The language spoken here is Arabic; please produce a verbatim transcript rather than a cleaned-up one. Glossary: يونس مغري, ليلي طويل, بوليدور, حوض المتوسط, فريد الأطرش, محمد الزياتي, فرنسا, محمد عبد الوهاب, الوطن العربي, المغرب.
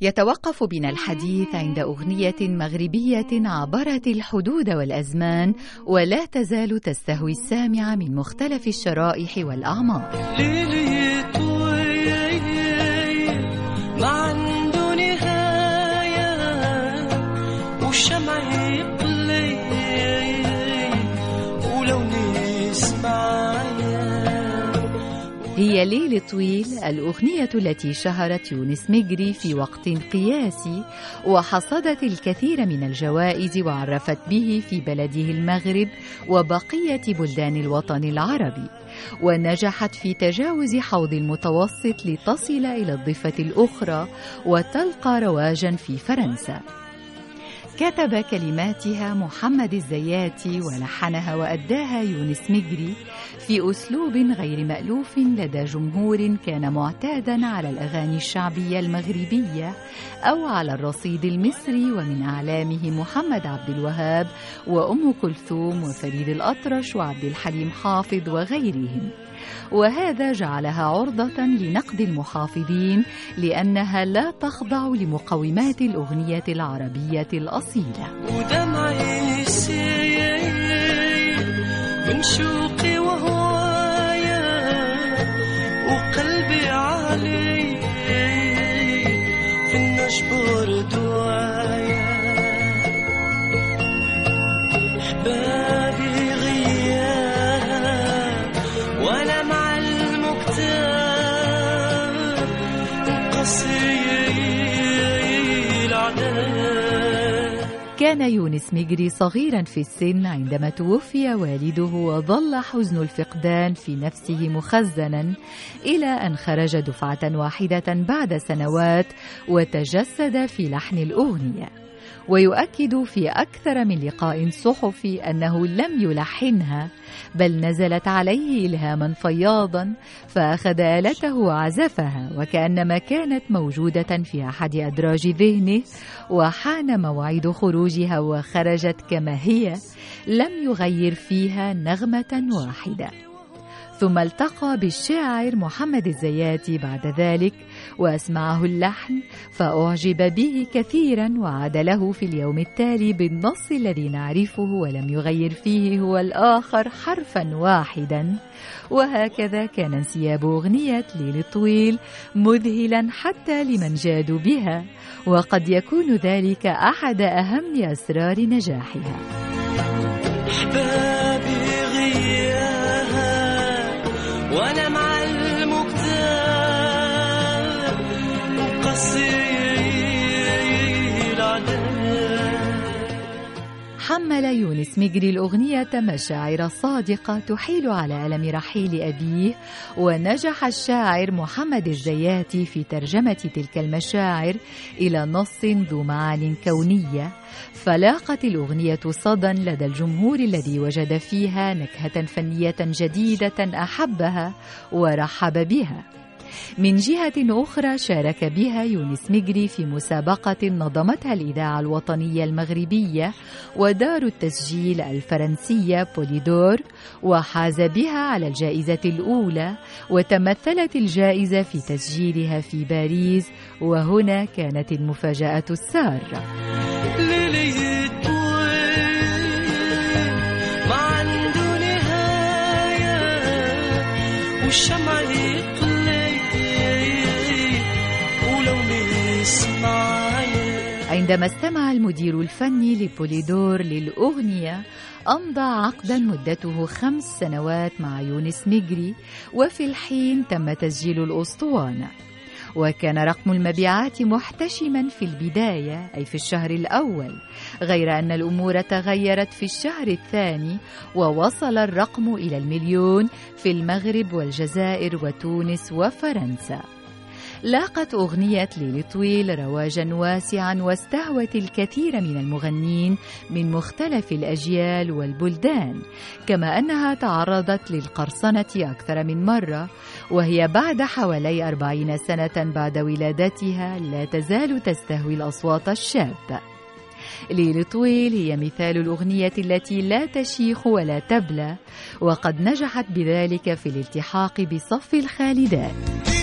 يتوقف بنا الحديث عند أغنية مغربية عبرت الحدود والأزمان ولا تزال تستهوي السامع من مختلف الشرائح والأعمار. ليلي طويل ما عنده نهاية والشمع يقلي ولو نسمعي. هي ليلي طويل الأغنية التي شهرت يونس مغري في وقت قياسي وحصدت الكثير من الجوائز وعرفت به في بلده المغرب وبقية بلدان الوطن العربي، ونجحت في تجاوز حوض المتوسط لتصل إلى الضفة الأخرى وتلقى رواجا في فرنسا. كتب كلماتها محمد الزياتي ولحنها وأداها يونس مغري في أسلوب غير مألوف لدى جمهور كان معتادا على الأغاني الشعبية المغربية أو على الرصيد المصري ومن أعلامه محمد عبد الوهاب وأم كلثوم وفريد الأطرش وعبد الحليم حافظ وغيرهم، وهذا جعلها عرضة لنقد المحافظين لأنها لا تخضع لمقومات الأغنية العربية الأصيلة. ودمعي سيل من شوقي وهوايا وقلبي علي في النشبور دوايا. كان يونس مغري صغيرا في السن عندما توفي والده وظل حزن الفقدان في نفسه مخزنا إلى أن خرج دفعة واحدة بعد سنوات وتجسد في لحن الأغنية، ويؤكد في أكثر من لقاء صحفي أنه لم يلحنها بل نزلت عليه إلهاما فياضا فأخذ آلته وعزفها وكأنما كانت موجودة في أحد أدراج ذهنه، وحان موعد خروجها وخرجت كما هي لم يغير فيها نغمة واحدة. ثم التقى بالشاعر محمد الزياتي بعد ذلك وأسمعه اللحن فأعجب به كثيرا وعاد له في اليوم التالي بالنص الذي نعرفه ولم يغير فيه هو الآخر حرفا واحدا، وهكذا كان انسياب أغنية ليلي طويل مذهلا حتى لمن جادوا بها، وقد يكون ذلك أحد أهم أسرار نجاحها. وأنا مع المكتاب وقصير العذاب. حمل يونس مغري الأغنية مشاعر صادقة تحيل على ألم رحيل أبيه، ونجح الشاعر محمد الزياتي في ترجمة تلك المشاعر إلى نص ذو معان كونية، فلاقت الأغنية صدى لدى الجمهور الذي وجد فيها نكهة فنية جديدة أحبها ورحب بها. من جهة أخرى شارك بها يونس مغري في مسابقة نظمتها الإذاعة الوطنية المغربية ودار التسجيل الفرنسية بوليدور، وحاز بها على الجائزة الأولى، وتمثلت الجائزة في تسجيلها في باريس، وهنا كانت المفاجأة السارة. عندما استمع المدير الفني لبوليدور للأغنية أمضى عقدا مدته خمس سنوات مع يونس مغري، وفي الحين تم تسجيل الأسطوانة، وكان رقم المبيعات محتشما في البداية أي في الشهر الأول، غير أن الأمور تغيرت في الشهر الثاني ووصل الرقم إلى المليون في المغرب والجزائر وتونس وفرنسا. لاقت أغنية ليلي طويل رواجا واسعا واستهوت الكثير من المغنين من مختلف الأجيال والبلدان، كما أنها تعرضت للقرصنة أكثر من مرة، وهي بعد حوالي أربعين سنة بعد ولادتها لا تزال تستهوي الأصوات الشابة. ليلي طويل هي مثال الأغنية التي لا تشيخ ولا تبلى، وقد نجحت بذلك في الالتحاق بصف الخالدات.